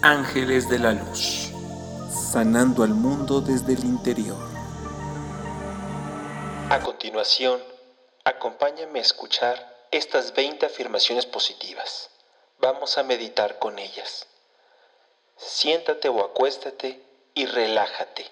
Ángeles de la Luz, sanando al mundo desde el interior. A continuación, acompáñame a escuchar estas 20 afirmaciones positivas. Vamos a meditar con ellas. Siéntate o acuéstate y relájate.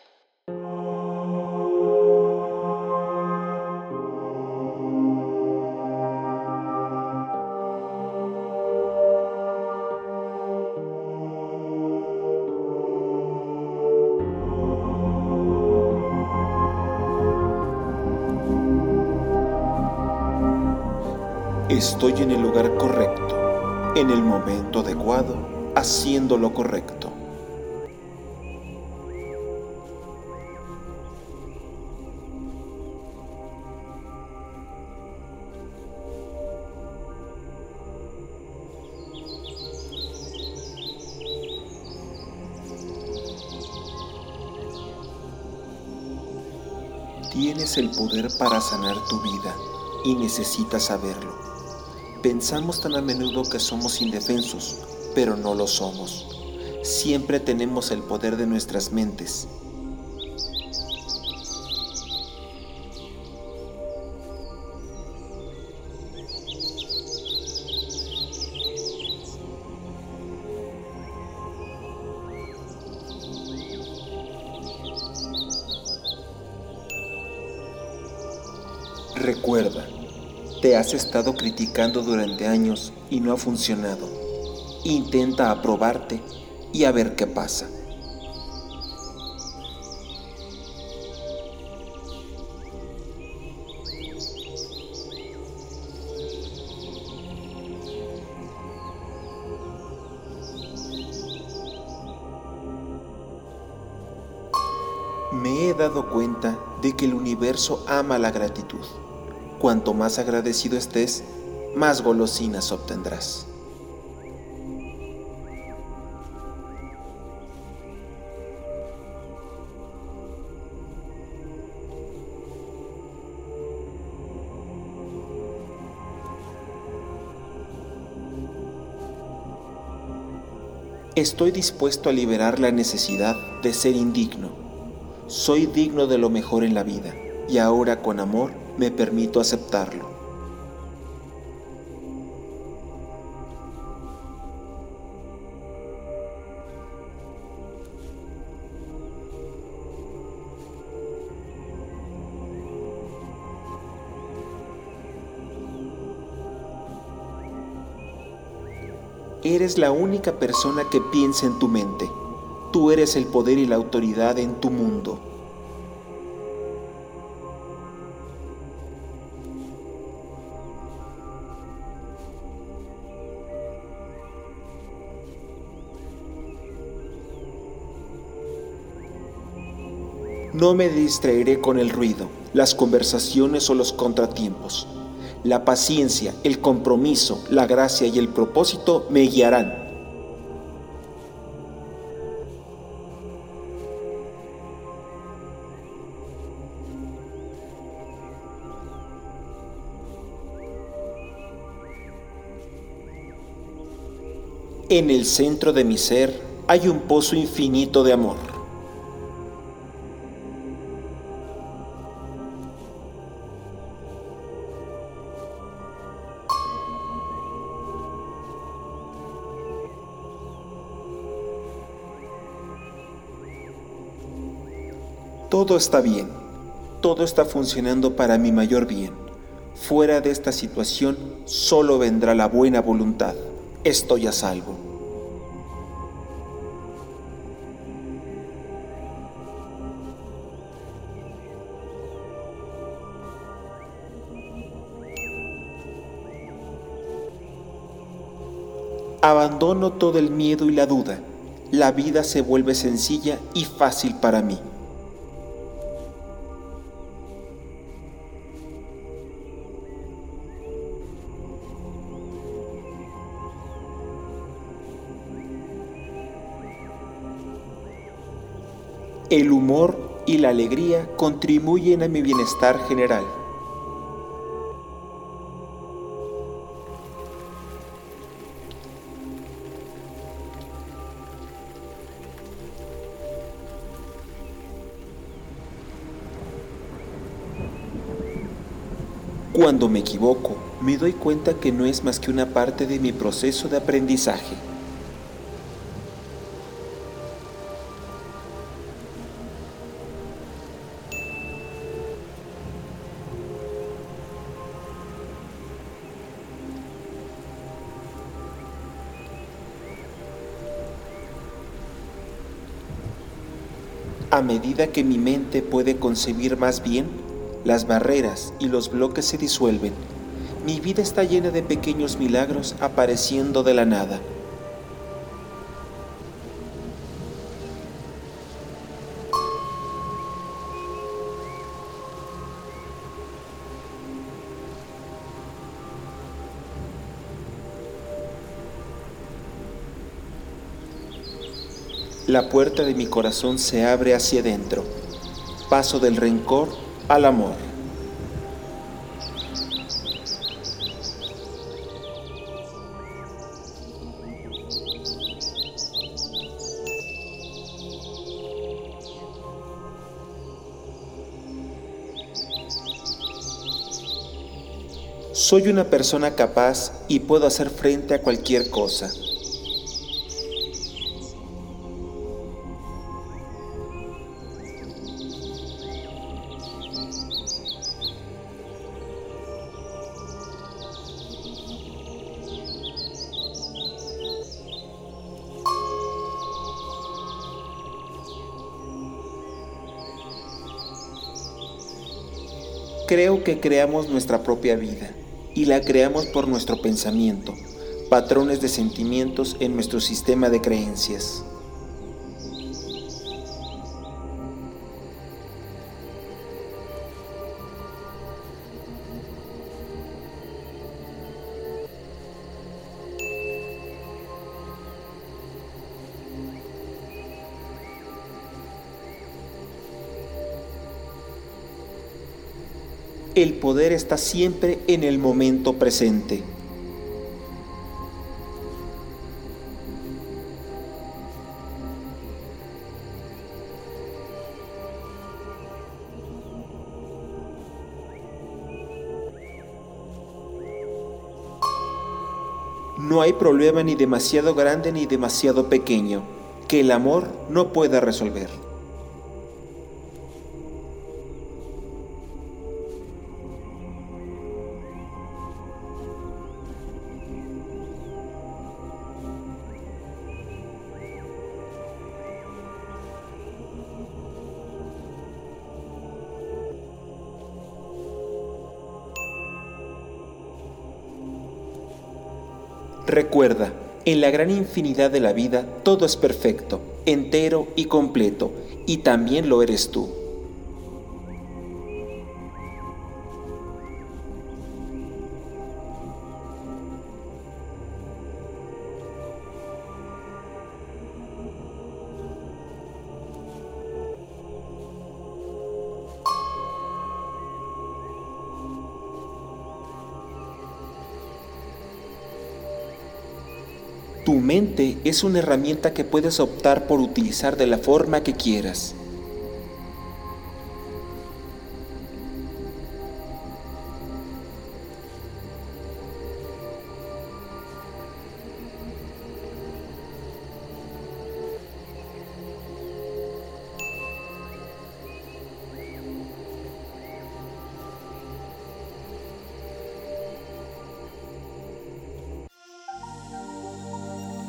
Estoy en el lugar correcto, en el momento adecuado, haciendo lo correcto. Tienes el poder para sanar tu vida y necesitas saberlo. Pensamos tan a menudo que somos indefensos, pero no lo somos. Siempre tenemos el poder de nuestras mentes. Recuerda, te has estado criticando durante años y no ha funcionado. Intenta aprobarte y a ver qué pasa. Me he dado cuenta de que el universo ama la gratitud. Cuanto más agradecido estés, más golosinas obtendrás. Estoy dispuesto a liberar la necesidad de ser indigno. Soy digno de lo mejor en la vida y ahora con amor me permito aceptarlo. Eres la única persona que piensa en tu mente. Tú eres el poder y la autoridad en tu mundo. No me distraeré con el ruido, las conversaciones o los contratiempos. La paciencia, el compromiso, la gracia y el propósito me guiarán. En el centro de mi ser hay un pozo infinito de amor. Todo está bien, todo está funcionando para mi mayor bien. Fuera de esta situación solo vendrá la buena voluntad. Estoy a salvo. Abandono todo el miedo y la duda. La vida se vuelve sencilla y fácil para mí. El humor y la alegría contribuyen a mi bienestar general. Cuando me equivoco, me doy cuenta que no es más que una parte de mi proceso de aprendizaje. A medida que mi mente puede concebir más bien, las barreras y los bloques se disuelven. Mi vida está llena de pequeños milagros apareciendo de la nada. La puerta de mi corazón se abre hacia adentro. Paso del rencor al amor. Soy una persona capaz y puedo hacer frente a cualquier cosa. Creo que creamos nuestra propia vida y la creamos por nuestro pensamiento, patrones de sentimientos en nuestro sistema de creencias. El poder está siempre en el momento presente. No hay problema ni demasiado grande ni demasiado pequeño que el amor no pueda resolver. Recuerda, en la gran infinidad de la vida todo es perfecto, entero y completo, y también lo eres tú. Tu mente es una herramienta que puedes optar por utilizar de la forma que quieras.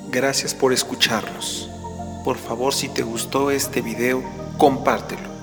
Gracias por escucharnos. Por favor, si te gustó este video, compártelo.